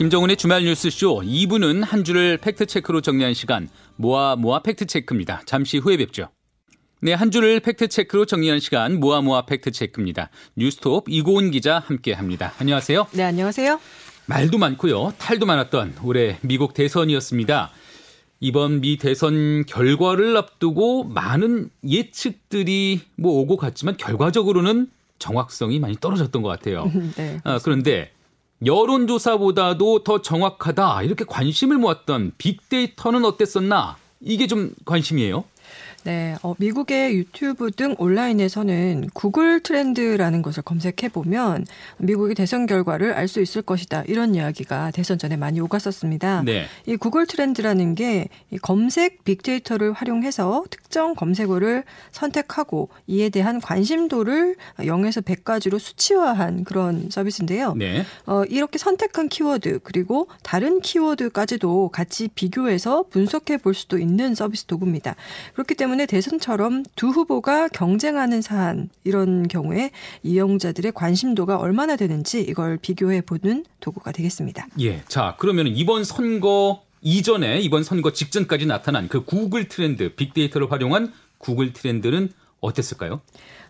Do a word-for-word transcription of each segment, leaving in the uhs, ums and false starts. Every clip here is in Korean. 김정은의 주말 뉴스쇼 이 부는 한 주를 팩트체크로 정리한 시간 모아 모아 팩트체크입니다. 잠시 후에 뵙죠. 네, 한 주를 팩트체크로 정리한 시간 모아 모아 팩트체크입니다. 뉴스톱 이고은 기자 함께합니다. 안녕하세요. 네, 안녕하세요. 말도 많고요. 탈도 많았던 올해 미국 대선이었습니다. 이번 미 대선 결과를 앞두고 많은 예측들이 뭐 오고 갔지만 결과적으로는 정확성이 많이 떨어졌던 것 같아요. 네, 아, 그런데 여론조사보다도 더 정확하다 이렇게 관심을 모았던 빅데이터는 어땠었나 이게 좀 관심이에요. 네, 어, 미국의 유튜브 등 온라인에서는 구글 트렌드라는 것을 검색해보면 미국의 대선 결과를 알 수 있을 것이다. 이런 이야기가 대선 전에 많이 오갔었습니다. 네. 이 구글 트렌드라는 게 이 검색 빅데이터를 활용해서 특정 검색어를 선택하고 이에 대한 관심도를 영에서 백까지로 수치화한 그런 서비스인데요. 네. 어, 이렇게 선택한 키워드 그리고 다른 키워드까지도 같이 비교해서 분석해볼 수도 있는 서비스 도구입니다. 그렇기 때문에 대선처럼 두 후보가 경쟁하는 사안 이런 경우에 이용자들의 관심도가 얼마나 되는지 이걸 비교해보는 도구가 되겠습니다. 예, 자 그러면 이번 선거 이전에 이번 선거 직전까지 나타난 그 구글 트렌드 빅데이터를 활용한 구글 트렌드는 어땠을까요?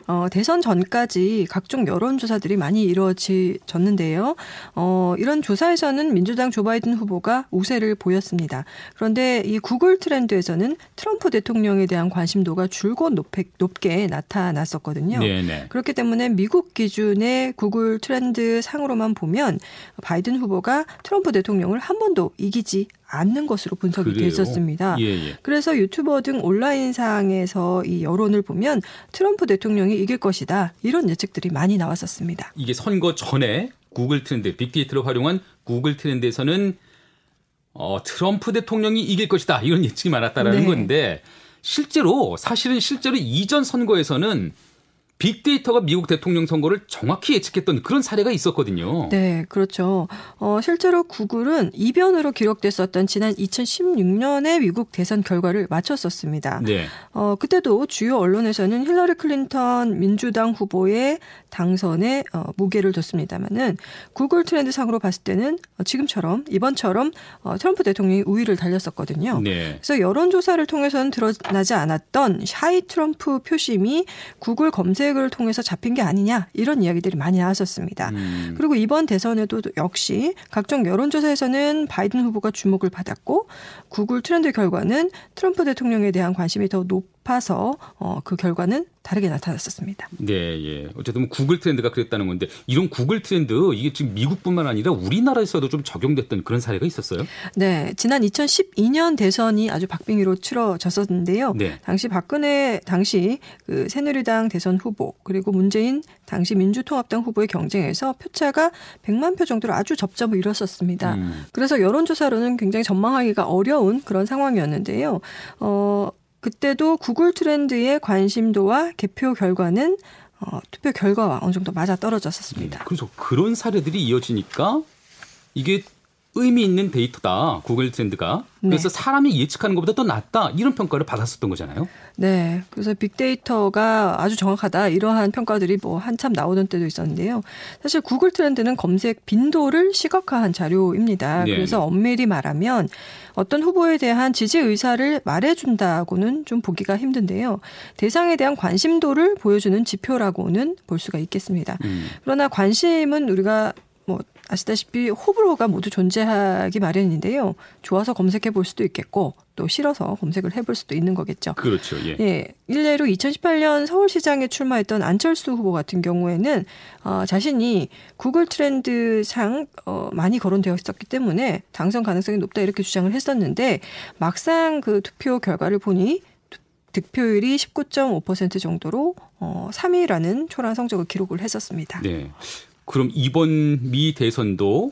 어, 대선 전까지 각종 여론조사들이 많이 이루어졌는데요. 어, 이런 조사에서는 민주당 조 바이든 후보가 우세를 보였습니다. 그런데 이 구글 트렌드에서는 트럼프 대통령에 대한 관심도가 줄곧 높게, 높게 나타났었거든요. 네네. 그렇기 때문에 미국 기준의 구글 트렌드 상으로만 보면 바이든 후보가 트럼프 대통령을 한 번도 이기지 않는 것으로 분석이 그래요? 됐었습니다. 예, 예. 그래서 유튜버 등 온라인상에서 이 여론을 보면 트럼프 대통령이 이길 것이다. 이런 예측들이 많이 나왔었습니다. 이게 선거 전에 구글 트렌드, 빅데이터를 활용한 구글 트렌드에서는 어, 트럼프 대통령이 이길 것이다. 이런 예측이 많았다라는 네. 건데 실제로 사실은 실제로 이전 선거에서는 빅데이터가 미국 대통령 선거를 정확히 예측했던 그런 사례가 있었거든요. 네, 그렇죠. 어, 실제로 구글은 이변으로 기록됐었던 지난 이천십육 년의 미국 대선 결과를 맞췄었습니다. 네. 어, 그때도 주요 언론에서는 힐러리 클린턴 민주당 후보의 당선에 어, 무게를 뒀습니다만은 구글 트렌드상으로 봤을 때는 지금처럼 이번처럼 어, 트럼프 대통령이 우위를 달렸었거든요. 네. 그래서 여론조사를 통해서는 드러나지 않았던 하이 트럼프 표심이 구글 검색 을 통해서 잡힌 게 아니냐 이런 이야기들이 많이 나왔었습니다. 음. 그리고 이번 대선에도 역시 각종 여론조사에서는 바이든 후보가 주목을 받았고 구글 트렌드 결과는 트럼프 대통령에 대한 관심이 더 높아서 어, 그 결과는 다르게 나타났었습니다. 네, 예. 어쨌든 구글 트렌드가 그랬다는 건데 이런 구글 트렌드 이게 지금 미국뿐만 아니라 우리나라에서도 좀 적용됐던 그런 사례가 있었어요? 네, 지난 이천십이 년 대선이 아주 박빙으로 치러졌었는데요. 네. 당시 박근혜 당시 그 새누리당 대선 후보 그리고 문재인 당시 민주통합당 후보의 경쟁에서 표차가 백만 표 정도로 아주 접점을 이뤘었습니다. 음. 그래서 여론조사로는 굉장히 전망하기가 어려운 그런 상황이었는데요. 어. 그때도 구글 트렌드의 관심도와 개표 결과는 어, 투표 결과와 어느 정도 맞아떨어졌었습니다. 네, 그래서 그런 사례들이 이어지니까 이게 의미 있는 데이터다. 구글 트렌드가. 그래서 네. 사람이 예측하는 것보다 더 낫다. 이런 평가를 받았었던 거잖아요. 네. 그래서 빅데이터가 아주 정확하다. 이러한 평가들이 뭐 한참 나오던 때도 있었는데요. 사실 구글 트렌드는 검색 빈도를 시각화한 자료입니다. 네. 그래서 엄밀히 말하면 어떤 후보에 대한 지지 의사를 말해준다고는 좀 보기가 힘든데요. 대상에 대한 관심도를 보여주는 지표라고는 볼 수가 있겠습니다. 음. 그러나 관심은 우리가 뭐 아시다시피 호불호가 모두 존재하기 마련인데요. 좋아서 검색해 볼 수도 있겠고 또 싫어서 검색을 해볼 수도 있는 거겠죠. 그렇죠. 예. 예, 일례로 이천십팔 년 서울시장에 출마했던 안철수 후보 같은 경우에는 어, 자신이 구글 트렌드상 어, 많이 거론되어 있었기 때문에 당선 가능성이 높다 이렇게 주장을 했었는데 막상 그 투표 결과를 보니 득표율이 십구 점 오 퍼센트 정도로 어, 삼 위라는 초라한 성적을 기록을 했었습니다. 네. 그럼 이번 미 대선도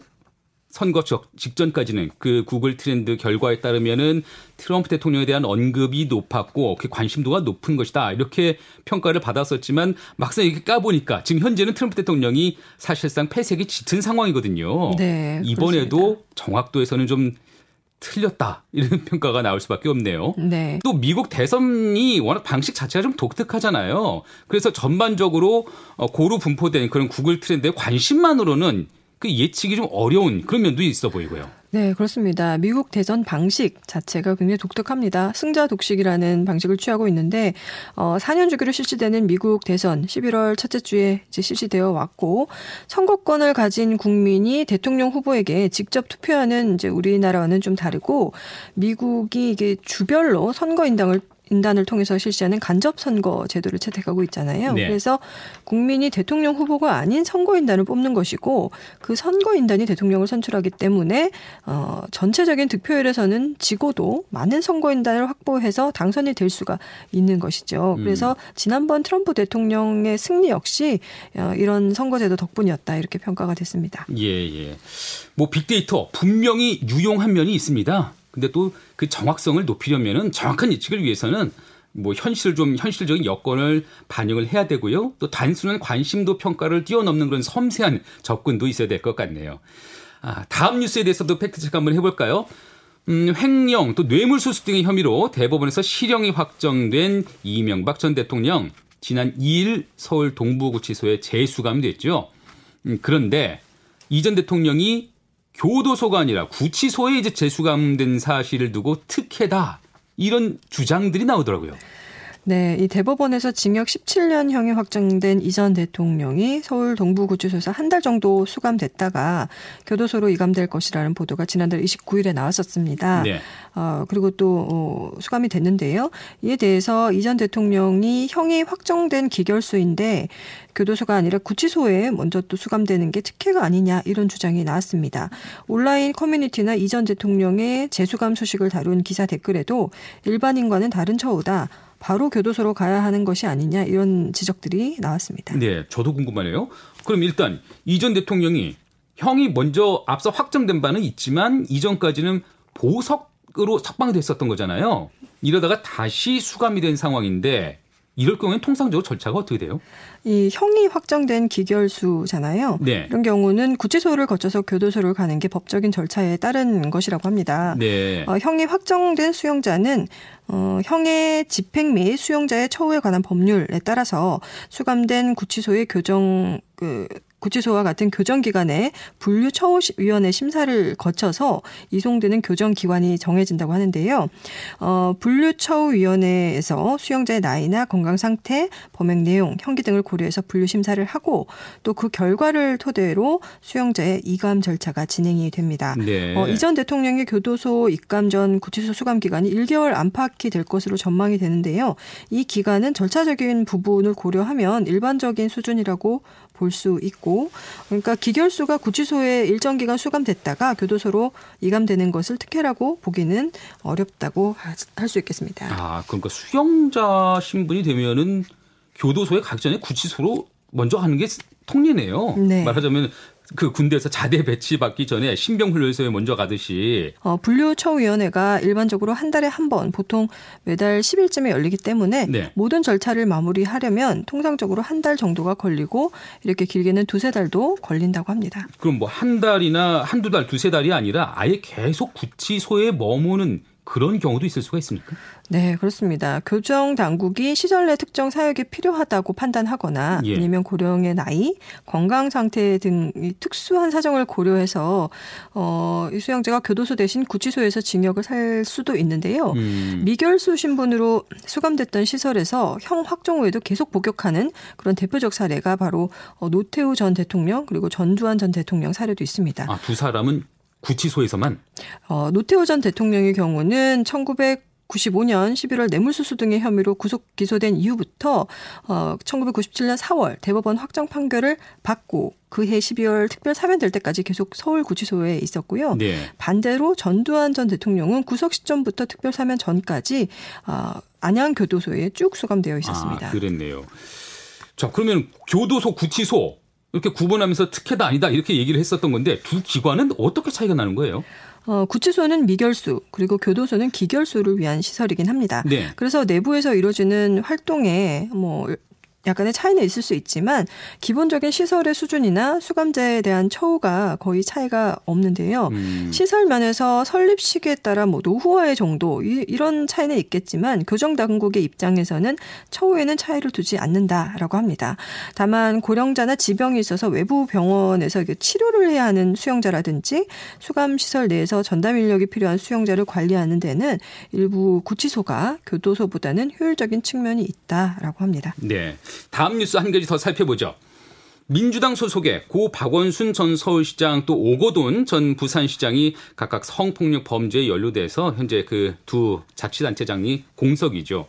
선거 직전까지는 그 구글 트렌드 결과에 따르면은 트럼프 대통령에 대한 언급이 높았고 그 관심도가 높은 것이다. 이렇게 평가를 받았었지만 막상 이렇게 까보니까 지금 현재는 트럼프 대통령이 사실상 패색이 짙은 상황이거든요. 네, 이번에도 그렇습니다. 정확도에서는 좀 틀렸다. 이런 평가가 나올 수밖에 없네요. 네. 또 미국 대선이 워낙 방식 자체가 좀 독특하잖아요. 그래서 전반적으로 고루 분포된 그런 구글 트렌드의 관심만으로는 그 예측이 좀 어려운 그런 면도 있어 보이고요. 네, 그렇습니다. 미국 대선 방식 자체가 굉장히 독특합니다. 승자 독식이라는 방식을 취하고 있는데 어, 사 년 주기로 실시되는 미국 대선 십일월 첫째 주에 이제 실시되어 왔고, 선거권을 가진 국민이 대통령 후보에게 직접 투표하는 이제 우리나라와는 좀 다르고, 미국이 이게 주별로 선거 인당을 인단을 통해서 실시하는 간접선거 제도를 채택하고 있잖아요. 네. 그래서 국민이 대통령 후보가 아닌 선거인단을 뽑는 것이고, 그 선거인단이 대통령을 선출하기 때문에 어, 전체적인 득표율에서는 지고도 많은 선거인단을 확보해서 당선이 될 수가 있는 것이죠. 그래서 지난번 트럼프 대통령의 승리 역시 어, 이런 선거 제도 덕분이었다, 이렇게 평가가 됐습니다. 예예. 예. 뭐 빅데이터 분명히 유용한 면이 있습니다. 근데 또 그 정확성을 높이려면은 정확한 예측을 위해서는 뭐 현실 좀 현실적인 여건을 반영을 해야 되고요. 또 단순한 관심도 평가를 뛰어넘는 그런 섬세한 접근도 있어야 될 것 같네요. 아, 다음 뉴스에 대해서도 팩트 체크 한번 해볼까요? 음, 횡령 또 뇌물수수 등의 혐의로 대법원에서 실형이 확정된 이명박 전 대통령, 지난 이일 서울 동부구치소에 재수감됐죠. 음, 그런데 이 전 대통령이 교도소가 아니라 구치소에 이제 재수감된 사실을 두고 특혜다, 이런 주장들이 나오더라고요. 네, 이 대법원에서 징역 십칠 년형이 확정된 이 전 대통령이 서울 동부구치소에서 한 달 정도 수감됐다가 교도소로 이감될 것이라는 보도가 지난달 이십구일에 나왔었습니다. 네. 어, 그리고 또 어, 수감이 됐는데요. 이에 대해서 이 전 대통령이 형이 확정된 기결수인데 교도소가 아니라 구치소에 먼저 또 수감되는 게 특혜가 아니냐, 이런 주장이 나왔습니다. 온라인 커뮤니티나 이 전 대통령의 재수감 소식을 다룬 기사 댓글에도 일반인과는 다른 처우다, 바로 교도소로 가야 하는 것이 아니냐, 이런 지적들이 나왔습니다. 네, 저도 궁금하네요. 그럼 일단 이 전 대통령이 형이 먼저 앞서 확정된 바는 있지만 이전까지는 보석으로 석방됐었던 거잖아요. 이러다가 다시 수감이 된 상황인데 이럴 경우에는 통상적으로 절차가 어떻게 돼요? 이 형이 확정된 기결수잖아요. 네. 이런 경우는 구치소를 거쳐서 교도소를 가는 게 법적인 절차에 따른 것이라고 합니다. 네. 어, 형이 확정된 수용자는 어, 형의 집행 및 수용자의 처우에 관한 법률에 따라서 수감된 구치소의 교정... 그, 구치소와 같은 교정기관에 분류처우위원회 심사를 거쳐서 이송되는 교정기관이 정해진다고 하는데요. 어, 분류처우위원회에서 수용자의 나이나 건강상태, 범행 내용, 형기 등을 고려해서 분류심사를 하고, 또 그 결과를 토대로 수용자의 이감 절차가 진행이 됩니다. 네. 어, 이 전 대통령의 교도소 입감 전 구치소 수감기간이 일 개월 안팎이 될 것으로 전망이 되는데요. 이 기간은 절차적인 부분을 고려하면 일반적인 수준이라고 볼 수 있고, 그러니까 기결수가 구치소에 일정 기간 수감됐다가 교도소로 이감되는 것을 특혜라고 보기는 어렵다고 할 수 있겠습니다. 아, 그러니까 수용자 신분이 되면은 교도소에 가기 전에 구치소로 먼저 가는 게 통례네요. 네. 말하자면 그 군대에서 자대 배치받기 전에 신병훈련소에 먼저 가듯이. 어, 분류처우위원회가 일반적으로 한 달에 한 번, 보통 매달 십일쯤에 열리기 때문에 네. 모든 절차를 마무리하려면 통상적으로 한 달 정도가 걸리고, 이렇게 길게는 두세 달도 걸린다고 합니다. 그럼 뭐 한 달이나 한두 달, 두세 달이 아니라 아예 계속 구치소에 머무는 그런 경우도 있을 수가 있습니까? 네, 그렇습니다. 교정 당국이 시설 내 특정 사역이 필요하다고 판단하거나 예. 아니면 고령의 나이, 건강 상태 등 특수한 사정을 고려해서 어, 이 수용자가 교도소 대신 구치소에서 징역을 살 수도 있는데요. 음. 미결수 신분으로 수감됐던 시설에서 형 확정 후에도 계속 복역하는 그런 대표적 사례가 바로 노태우 전 대통령, 그리고 전두환 전 대통령 사례도 있습니다. 아, 두 사람은 구치소에서만? 어, 노태우 전 대통령의 경우는 천구백구십오년 십일월 뇌물수수 등의 혐의로 구속 기소된 이후부터 어, 천구백구십칠년 사월 대법원 확정 판결을 받고 그해 십이월 특별 사면될 때까지 계속 서울 구치소에 있었고요. 네. 반대로 전두환 전 대통령은 구속 시점부터 특별 사면 전까지 어, 안양교도소에 쭉 수감되어 있었습니다. 아, 그랬네요. 자, 그러면 교도소, 구치소 이렇게 구분하면서 특혜다 아니다 이렇게 얘기를 했었던 건데, 두 기관은 어떻게 차이가 나는 거예요? 어, 구치소는 미결수, 그리고 교도소는 기결수를 위한 시설이긴 합니다. 네. 그래서 내부에서 이루어지는 활동에 뭐 약간의 차이는 있을 수 있지만 기본적인 시설의 수준이나 수감자에 대한 처우가 거의 차이가 없는데요. 음. 시설 면에서 설립 시기에 따라 뭐 노후화의 정도 이, 이런 차이는 있겠지만 교정당국의 입장에서는 처우에는 차이를 두지 않는다라고 합니다. 다만 고령자나 지병이 있어서 외부 병원에서 치료를 해야 하는 수용자라든지 수감시설 내에서 전담 인력이 필요한 수용자를 관리하는 데는 일부 구치소가 교도소보다는 효율적인 측면이 있다라고 합니다. 네. 다음 뉴스 한 가지 더 살펴보죠. 민주당 소속의 고 박원순 전 서울시장 또 오거돈 전 부산시장이 각각 성폭력 범죄에 연루돼서 현재 그 두 자치단체장이 공석이죠.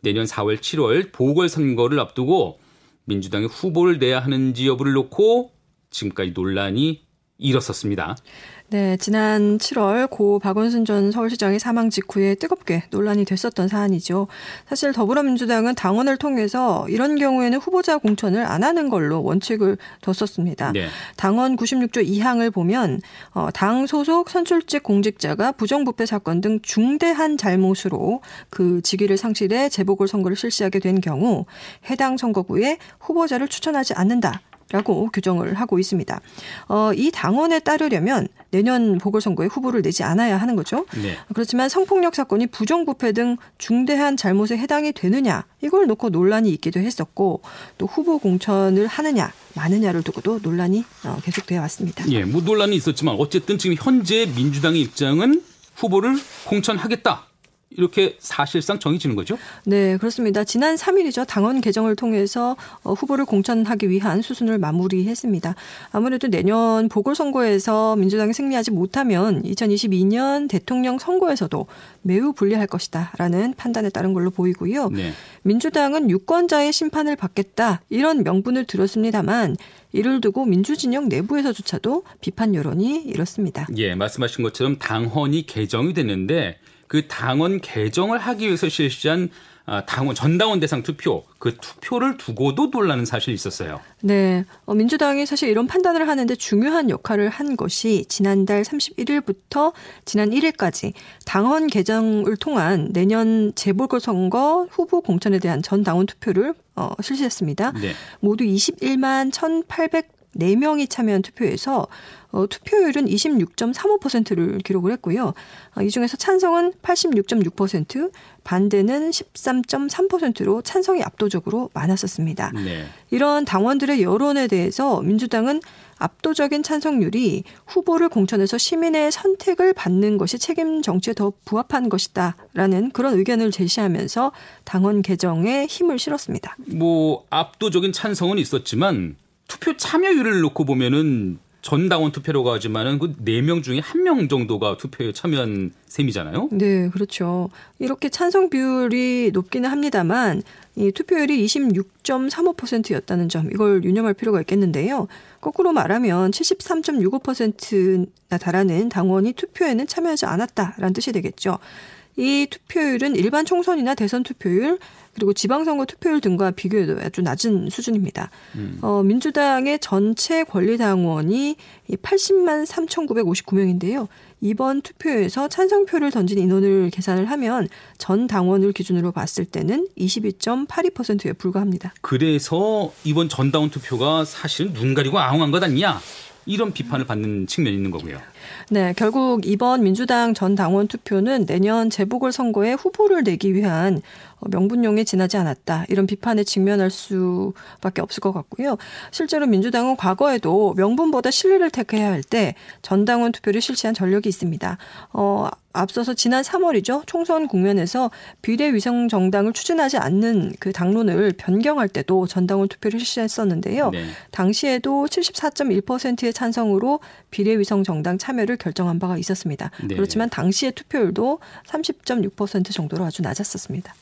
내년 사월 칠월 보궐선거를 앞두고 민주당이 후보를 내야 하는지 여부를 놓고 지금까지 논란이 일었었습니다. 네, 지난 칠월 고 박원순 전 서울시장의 사망 직후에 뜨겁게 논란이 됐었던 사안이죠. 사실 더불어민주당은 당원을 통해서 이런 경우에는 후보자 공천을 안 하는 걸로 원칙을 뒀었습니다. 네. 당원 구십육조 이항을 보면 어, 당 소속 선출직 공직자가 부정부패 사건 등 중대한 잘못으로 그 직위를 상실해 재보궐선거를 실시하게 된 경우 해당 선거구에 후보자를 추천하지 않는다. 라고 규정을 하고 있습니다. 어, 이 당원에 따르려면 내년 보궐선거에 후보를 내지 않아야 하는 거죠. 네. 그렇지만 성폭력 사건이 부정부패 등 중대한 잘못에 해당이 되느냐 이걸 놓고 논란이 있기도 했었고 또 후보 공천을 하느냐 마느냐를 두고도 논란이 어, 계속되어 왔습니다. 예, 뭐 논란이 있었지만 어쨌든 지금 현재 민주당의 입장은 후보를 공천하겠다. 이렇게 사실상 정해지는 거죠? 네, 그렇습니다. 지난 삼일이죠. 당원 개정을 통해서 후보를 공천하기 위한 수순을 마무리했습니다. 아무래도 내년 보궐선거에서 민주당이 승리하지 못하면 이천이십이년 대통령 선거에서도 매우 불리할 것이다라는 판단에 따른 걸로 보이고요. 네. 민주당은 유권자의 심판을 받겠다 이런 명분을 들었습니다만 이를 두고 민주진영 내부에서조차도 비판 여론이 이렇습니다. 예, 말씀하신 것처럼 당헌이 개정이 됐는데 그 당원 개정을 하기 위해서 실시한 당원 전당원 대상 투표, 그 투표를 두고도 논란은 사실 있었어요. 네, 어, 민주당이 사실 이런 판단을 하는데 중요한 역할을 한 것이 지난달 삼십일일부터 지난 일일까지 당헌 개정을 통한 내년 재보궐선거 후보 공천에 대한 전당원 투표를 어, 실시했습니다. 네. 모두 이십일만 천팔백사 명이 참여한 투표에서 어, 투표율은 이십육 점 삼오 퍼센트를 기록을 했고요. 어, 이 중에서 찬성은 팔십육 점 육 퍼센트, 반대는 십삼 점 삼 퍼센트로 찬성이 압도적으로 많았었습니다. 네. 이런 당원들의 여론에 대해서 민주당은 압도적인 찬성률이 후보를 공천해서 시민의 선택을 받는 것이 책임 정치에 더 부합한 것이다라는 그런 의견을 제시하면서 당원 개정에 힘을 실었습니다. 뭐 압도적인 찬성은 있었지만 투표 참여율을 놓고 보면은 전당원 투표라고 하지만은 그 네 명 중에 한 명 정도가 투표에 참여한 셈이잖아요. 네, 그렇죠. 이렇게 찬성 비율이 높기는 합니다만 이 투표율이 이십육 점 삼오 퍼센트였다는 점 이걸 유념할 필요가 있겠는데요. 거꾸로 말하면 칠십삼 점 육오 퍼센트나 달하는 당원이 투표에는 참여하지 않았다라는 뜻이 되겠죠. 이 투표율은 일반 총선이나 대선 투표율 그리고 지방선거 투표율 등과 비교해도 아주 낮은 수준입니다. 음. 어, 민주당의 전체 권리당원이 팔십만 삼천구백오십구 명인데요. 이번 투표에서 찬성표를 던진 인원을 계산을 하면 전 당원을 기준으로 봤을 때는 이십이 점 팔이 퍼센트에 불과합니다. 그래서 이번 전당원 투표가 사실 눈 가리고 아웅한 것 아니냐? 이런 비판을 받는 측면이 있는 거고요. 네, 결국 이번 민주당 전 당원 투표는 내년 재보궐선거에 후보를 내기 위한 명분용에 지나지 않았다. 이런 비판에 직면할 수밖에 없을 것 같고요. 실제로 민주당은 과거에도 명분보다 실리를 택해야 할 때 전당원 투표를 실시한 전력이 있습니다. 어, 앞서서 지난 삼월이죠. 총선 국면에서 비례위성 정당을 추진하지 않는 그 당론을 변경할 때도 전당원 투표를 실시했었는데요. 네. 당시에도 칠십사 점 일 퍼센트의 찬성으로 비례위성 정당 참여를 결정한 바가 있었습니다. 네. 그렇지만 당시의 투표율도 삼십 점 육 퍼센트 정도로 아주 낮았었습니다.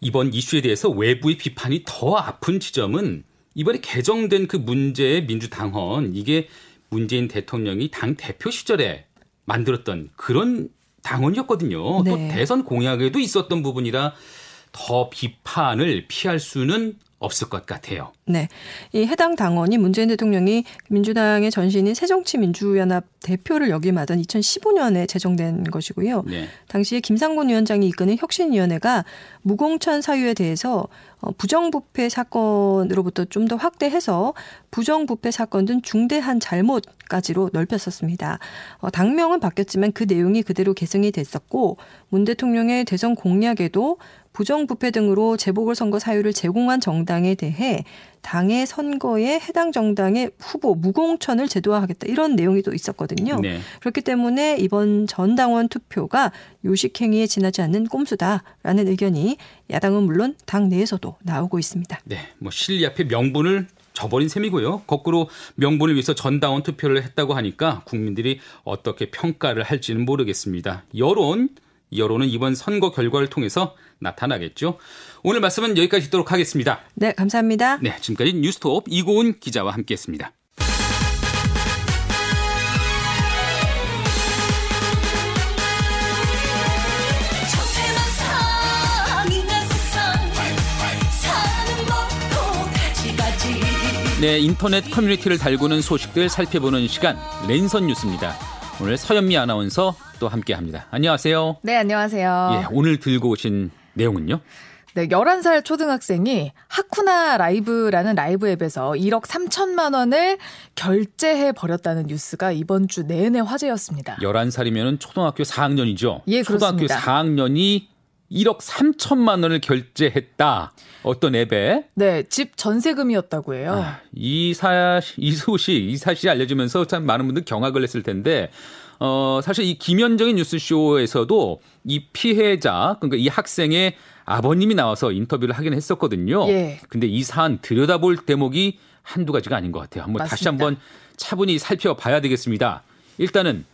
이번 이슈에 대해서 외부의 비판이 더 아픈 지점은 이번에 개정된 그 문제의 민주당헌 이게 문재인 대통령이 당 대표 시절에 만들었던 그런 당헌이었거든요. 네. 또 대선 공약에도 있었던 부분이라 더 비판을 피할 수는 없을 것 같아요. 네, 이 해당 당원이 문재인 대통령이 민주당의 전신인 새정치민주연합 대표를 역임하던 이천십오년에 제정된 것이고요. 네. 당시에 김상곤 위원장이 이끄는 혁신위원회가 무공천 사유에 대해서 부정부패 사건으로부터 좀 더 확대해서 부정부패 사건 등 중대한 잘못까지로 넓혔었습니다. 당명은 바뀌었지만 그 내용이 그대로 개성이 됐었고 문 대통령의 대선 공약에도 부정부패 등으로 재보궐선거 사유를 제공한 정당에 대해 당의 선거에 해당 정당의 후보 무공천을 제도화하겠다. 이런 내용이 또 있었거든요. 네. 그렇기 때문에 이번 전당원 투표가 요식행위에 지나지 않는 꼼수다라는 의견이 야당은 물론 당 내에서도 나오고 있습니다. 네, 뭐 실리 앞에 명분을 저버린 셈이고요. 거꾸로 명분을 위해서 전당원 투표를 했다고 하니까 국민들이 어떻게 평가를 할지는 모르겠습니다. 여론. 여론은 이번 선거 결과를 통해서 나타나겠죠. 오늘 말씀은 여기까지 듣도록 하겠습니다. 네, 감사합니다. 네, 지금까지 뉴스톱 이고은 기자와 함께했습니다. 네, 인터넷 커뮤니티를 달구는 소식들 살펴보는 시간, 랜선 뉴스입니다. 오늘 서현미 아나운서 또 함께합니다. 안녕하세요. 네, 안녕하세요. 예, 오늘 들고 오신 내용은요? 네, 열한 살 초등학생이 하쿠나 라이브라는 라이브 앱에서 일억 삼천만 원을 결제해버렸다는 뉴스가 이번 주 내내 화제였습니다. 열한 살이면 초등학교 사 학년이죠? 예, 그렇습니다. 초등학교 사 학년이 일억 삼천만 원을 결제했다. 어떤 앱에? 네, 집 전세금이었다고 해요. 아, 이 사실, 이 소식, 이 사실이 알려지면서 참 많은 분들 경악을 했을 텐데, 어, 사실 이 김현정의 뉴스쇼에서도 이 피해자, 그러니까 이 학생의 아버님이 나와서 인터뷰를 하긴 했었거든요. 예. 근데 이 사안 들여다볼 대목이 한두 가지가 아닌 것 같아요. 한번 다시 한번 차분히 살펴봐야 되겠습니다. 일단은,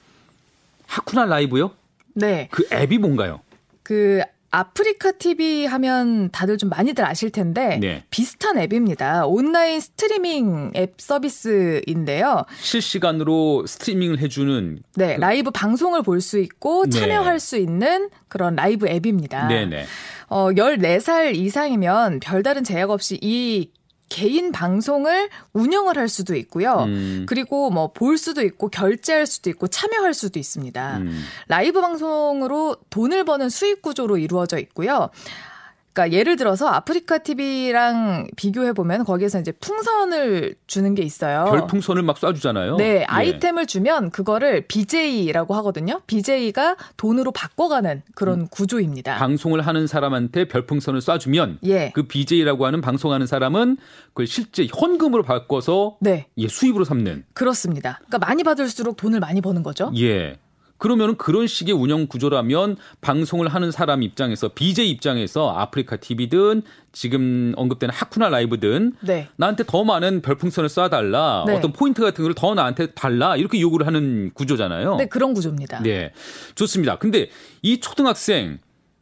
하쿠나 라이브요? 네. 그 앱이 뭔가요? 그, 아프리카 티비 하면 다들 좀 많이들 아실 텐데 네. 비슷한 앱입니다. 온라인 스트리밍 앱 서비스인데요. 실시간으로 스트리밍을 해주는. 네. 그... 라이브 방송을 볼 수 있고 참여할 네. 수 있는 그런 라이브 앱입니다. 네네. 어, 열네 살 이상이면 별다른 제약 없이 이 개인 방송을 운영을 할 수도 있고요. 음. 그리고 뭐 볼 수도 있고 결제할 수도 있고 참여할 수도 있습니다. 음. 라이브 방송으로 돈을 버는 수익 구조로 이루어져 있고요. 그러니까 예를 들어서 아프리카 티비랑 비교해 보면 거기에서 이제 풍선을 주는 게 있어요. 별풍선을 막 쏴주잖아요. 네, 아이템을 예. 주면 그거를 비제이라고 하거든요. 비제이가 돈으로 바꿔가는 그런 음. 구조입니다. 방송을 하는 사람한테 별풍선을 쏴주면 예. 그 비제이라고 하는 방송하는 사람은 그걸 실제 현금으로 바꿔서 네. 예, 수입으로 삼는. 그렇습니다. 그러니까 많이 받을수록 돈을 많이 버는 거죠. 예. 그러면 그런 식의 운영 구조라면 방송을 하는 사람 입장에서 비제이 입장에서 아프리카 티비든 지금 언급되는 하쿠나 라이브든 네. 나한테 더 많은 별풍선을 쏴달라. 네. 어떤 포인트 같은 걸 더 나한테 달라. 이렇게 요구를 하는 구조잖아요. 네. 그런 구조입니다. 네, 좋습니다. 근데 이 초등학생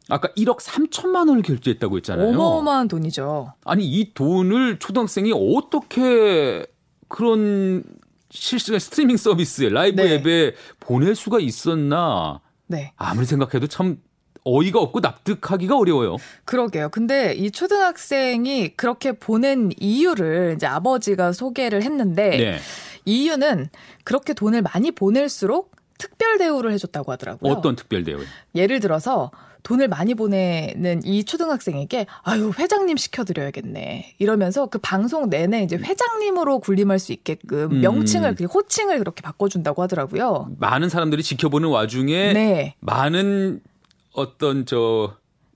아까 일억 삼천만 원을 결제했다고 했잖아요. 어마어마한 돈이죠. 아니 이 돈을 초등학생이 어떻게 그런... 실시간 스트리밍 서비스, 라이브 네. 앱에 보낼 수가 있었나? 네. 아무리 생각해도 참 어이가 없고 납득하기가 어려워요. 그러게요. 근데 이 초등학생이 그렇게 보낸 이유를 이제 아버지가 소개를 했는데 네. 이유는 그렇게 돈을 많이 보낼수록 특별 대우를 해줬다고 하더라고요. 어떤 특별 대우요? 예를 들어서 돈을 많이 보내는 이 초등학생에게 아유 회장님 시켜드려야겠네 이러면서 그 방송 내내 이제 회장님으로 군림할 수 있게끔 음. 명칭을 호칭을 그렇게 바꿔준다고 하더라고요. 많은 사람들이 지켜보는 와중에 네. 많은 어떤 저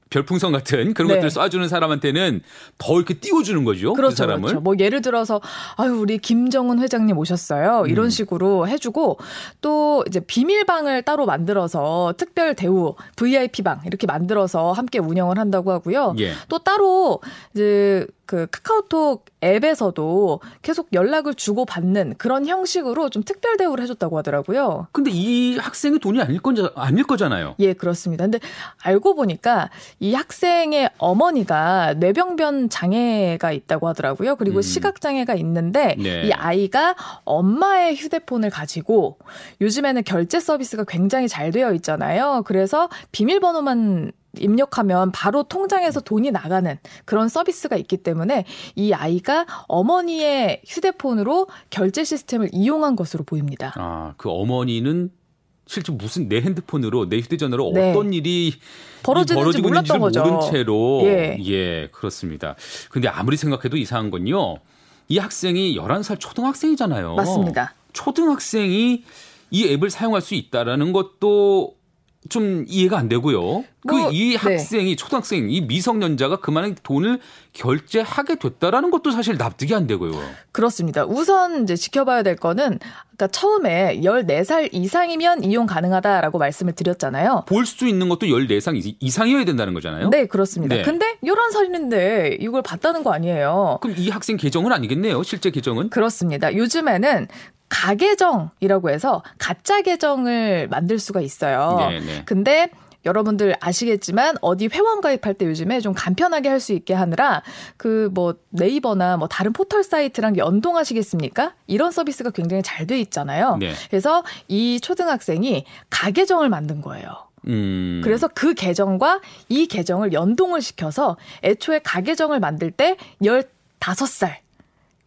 별풍선 같은 그런 네. 것들을 쏴주는 사람한테는 더 이렇게 띄워주는 거죠. 그렇죠, 그 사람을. 그렇죠. 뭐 예를 들어서 아유 우리 김정은 회장님 오셨어요. 이런 음. 식으로 해주고 또 이제 비밀방을 따로 만들어서 특별 대우 브이아이피 방 이렇게 만들어서 함께 운영을 한다고 하고요. 예. 또 따로 이제 그 카카오톡 앱에서도 계속 연락을 주고 받는 그런 형식으로 좀 특별 대우를 해줬다고 하더라고요. 근데 이 학생의 돈이 아닐, 건, 아닐 거잖아요. 예, 그렇습니다. 근데 알고 보니까 이 학생의 어머니가 뇌병변 장애가 있다고 하더라고요. 그리고 음. 시각장애가 있는데 네. 이 아이가 엄마의 휴대폰을 가지고 요즘에는 결제 서비스가 굉장히 잘 되어 있잖아요. 그래서 비밀번호만 입력하면 바로 통장에서 돈이 나가는 그런 서비스가 있기 때문에 이 아이가 어머니의 휴대폰으로 결제 시스템을 이용한 것으로 보입니다. 아, 그 어머니는 실제 무슨 내 핸드폰으로 내 휴대전화로 네. 어떤 일이 벌어지는지 벌어지고 몰랐던 거죠. 모른 채로 예. 예 그렇습니다. 그런데 아무리 생각해도 이상한 건요. 이 학생이 열한 살 초등학생이잖아요. 맞습니다. 초등학생이 이 앱을 사용할 수 있다라는 것도 좀 이해가 안 되고요. 뭐, 그 이 학생이 네. 초등학생, 이 미성년자가 그만한 돈을 결제하게 됐다라는 것도 사실 납득이 안 되고요. 그렇습니다. 우선 이제 지켜봐야 될 거는 아까 처음에 열네 살 이상이면 이용 가능하다라고 말씀을 드렸잖아요. 볼 수 있는 것도 열네 살 이상이어야 된다는 거잖아요. 네, 그렇습니다. 네. 근데 열한 살인데 이걸 봤다는 거 아니에요. 그럼 이 학생 계정은 아니겠네요. 실제 계정은? 그렇습니다. 요즘에는 가계정이라고 해서 가짜 계정을 만들 수가 있어요. 네네. 근데 여러분들 아시겠지만 어디 회원 가입할 때 요즘에 좀 간편하게 할 수 있게 하느라 그 뭐 네이버나 뭐 다른 포털 사이트랑 연동하시겠습니까? 이런 서비스가 굉장히 잘 돼 있잖아요. 네. 그래서 이 초등학생이 가계정을 만든 거예요. 음. 그래서 그 계정과 이 계정을 연동을 시켜서 애초에 가계정을 만들 때 열다섯 살.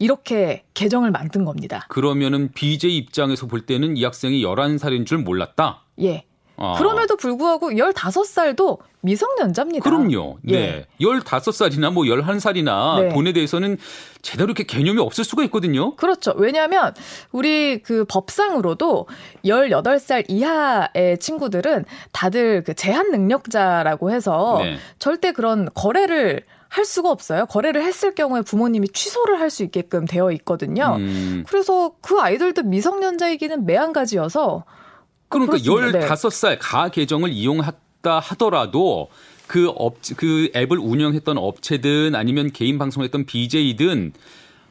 이렇게 계정을 만든 겁니다. 그러면은 비제이 입장에서 볼 때는 이 학생이 열한 살인 줄 몰랐다? 예. 아. 그럼에도 불구하고 열다섯 살도 미성년자입니다. 그럼요. 네. 예. 열다섯 살이나 뭐 열한 살이나 네. 돈에 대해서는 제대로 이렇게 개념이 없을 수가 있거든요. 그렇죠. 왜냐하면 우리 그 법상으로도 열여덟 살 이하의 친구들은 다들 그 제한 능력자라고 해서 네. 절대 그런 거래를 할 수가 없어요. 거래를 했을 경우에 부모님이 취소를 할 수 있게끔 되어 있거든요. 음. 그래서 그 아이들도 미성년자이기는 매한가지여서. 그러니까 그렇습니다. 열다섯 살 네. 가 계정을 이용했다 하더라도 그, 업, 그 앱을 운영했던 업체든 아니면 개인 방송했던 비제이든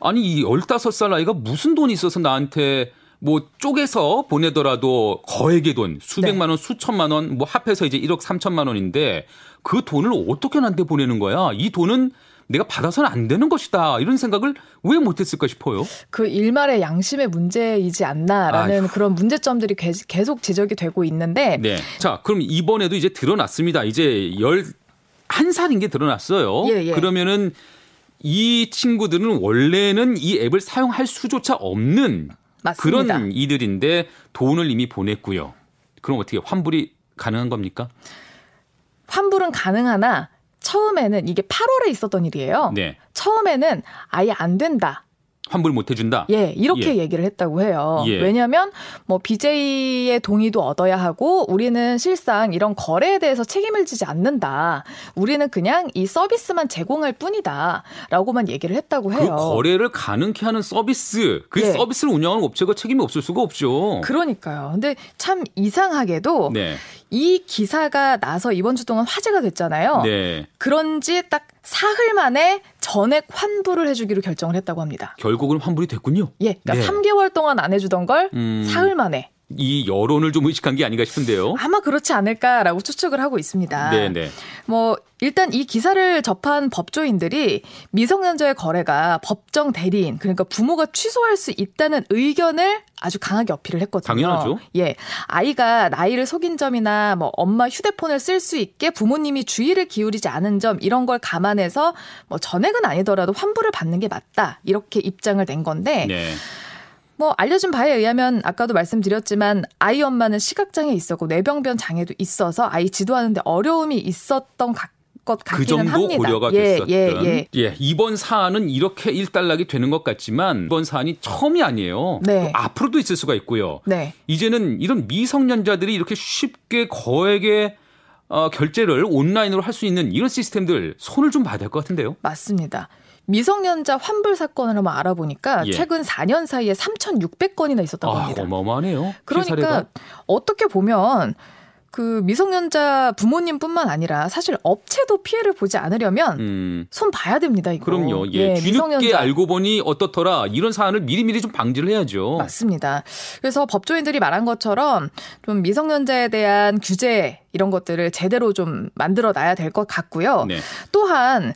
아니 이 열다섯 살 아이가 무슨 돈이 있어서 나한테 뭐 쪼개서 보내더라도 거액의 돈 수백만 원, 네. 수천만 원, 뭐 합해서 이제 일억 삼천만 원인데 그 돈을 어떻게 나한테 보내는 거야? 이 돈은 내가 받아서는 안 되는 것이다. 이런 생각을 왜 못했을까 싶어요. 그 일말의 양심의 문제이지 않나라는 아휴. 그런 문제점들이 계속 지적이 되고 있는데. 네. 자, 그럼 이번에도 이제 드러났습니다. 이제 열한 살인 게 드러났어요. 예, 예. 그러면은 이 친구들은 원래는 이 앱을 사용할 수조차 없는 맞습니다. 그런 이들인데 돈을 이미 보냈고요. 그럼 어떻게 환불이 가능한 겁니까? 환불은 가능하나 처음에는 이게 팔월에 있었던 일이에요. 네. 처음에는 아예 안 된다. 환불 못 해준다? 예, 이렇게 예. 얘기를 했다고 해요. 예. 왜냐하면 뭐 비제이의 동의도 얻어야 하고 우리는 실상 이런 거래에 대해서 책임을 지지 않는다. 우리는 그냥 이 서비스만 제공할 뿐이다. 라고만 얘기를 했다고 해요. 그 거래를 가능케 하는 서비스, 그 예. 서비스를 운영하는 업체가 책임이 없을 수가 없죠. 그러니까요. 근데 참 이상하게도 네. 이 기사가 나서 이번 주 동안 화제가 됐잖아요. 네. 그런지 딱 사흘 만에 전액 환불을 해주기로 결정을 했다고 합니다. 결국은 환불이 됐군요. 예, 그러니까 네. 삼 개월 동안 안 해주던 걸 음, 사흘 만에. 이 여론을 좀 의식한 게 아닌가 싶은데요. 아마 그렇지 않을까라고 추측을 하고 있습니다. 네네. 뭐 일단 이 기사를 접한 법조인들이 미성년자의 거래가 법정 대리인, 그러니까 부모가 취소할 수 있다는 의견을 아주 강하게 어필을 했거든요. 당연하죠. 예, 아이가 나이를 속인 점이나 뭐 엄마 휴대폰을 쓸 수 있게 부모님이 주의를 기울이지 않은 점 이런 걸 감안해서 뭐 전액은 아니더라도 환불을 받는 게 맞다 이렇게 입장을 낸 건데. 네. 뭐 알려진 바에 의하면 아까도 말씀드렸지만 아이 엄마는 시각장애 있었고 뇌병변 장애도 있어서 아이 지도하는데 어려움이 있었던 각 것 같기는 그 정도 합니다. 고려가 예, 됐었던. 예, 예. 예, 이번 사안은 이렇게 일단락이 되는 것 같지만 이번 사안이 처음이 아니에요. 네. 앞으로도 있을 수가 있고요. 네. 이제는 이런 미성년자들이 이렇게 쉽게 거액의 어, 결제를 온라인으로 할 수 있는 이런 시스템들 손을 좀 봐야 될 것 같은데요. 맞습니다. 미성년자 환불 사건을 한번 알아보니까 예. 최근 사 년 사이에 삼천육백 건이나 있었다고 합니다. 아, 어마어마하네요. 그러니까 사례가. 어떻게 보면 그 미성년자 부모님뿐만 아니라 사실 업체도 피해를 보지 않으려면 음. 손 봐야 됩니다. 이거. 그럼요. 예, 예, 뒤늦게 알고 보니 어떻더라 이런 사안을 미리미리 좀 방지를 해야죠. 맞습니다. 그래서 법조인들이 말한 것처럼 좀 미성년자에 대한 규제 이런 것들을 제대로 좀 만들어놔야 될 것 같고요. 네. 또한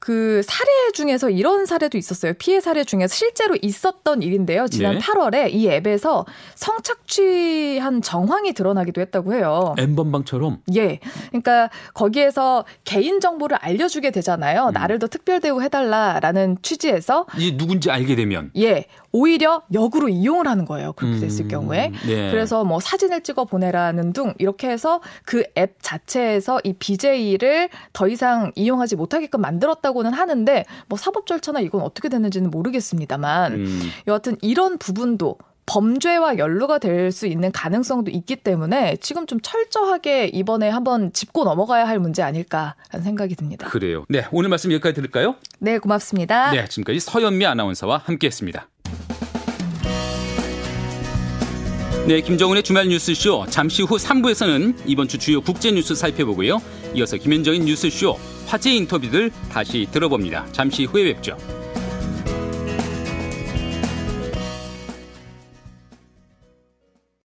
그 사례 중에서 이런 사례도 있었어요. 피해 사례 중에서 실제로 있었던 일인데요. 지난 네. 팔월에 이 앱에서 성착취한 정황이 드러나기도 했다고 해요. 엠번방처럼? 예. 그러니까 거기에서 개인정보를 알려주게 되잖아요. 음. 나를 더 특별 대우해달라라는 취지에서. 이제 누군지 알게 되면. 예. 오히려 역으로 이용을 하는 거예요. 그렇게 됐을 음, 경우에. 네. 그래서 뭐 사진을 찍어 보내라는 둥 이렇게 해서 그 앱 자체에서 이 비제이를 더 이상 이용하지 못하게끔 만들었다고는 하는데 뭐 사법 절차나 이건 어떻게 됐는지는 모르겠습니다만 음. 여하튼 이런 부분도 범죄와 연루가 될 수 있는 가능성도 있기 때문에 지금 좀 철저하게 이번에 한번 짚고 넘어가야 할 문제 아닐까라는 생각이 듭니다. 그래요. 네, 오늘 말씀 여기까지 들을까요? 네, 고맙습니다. 네, 지금까지 서현미 아나운서와 함께했습니다. 네, 김정은의 주말 뉴스쇼 잠시 후 삼 부에서는 이번 주 주요 국제뉴스 살펴보고요. 이어서 김현정의 뉴스쇼 화제 인터뷰들 다시 들어봅니다. 잠시 후에 뵙죠.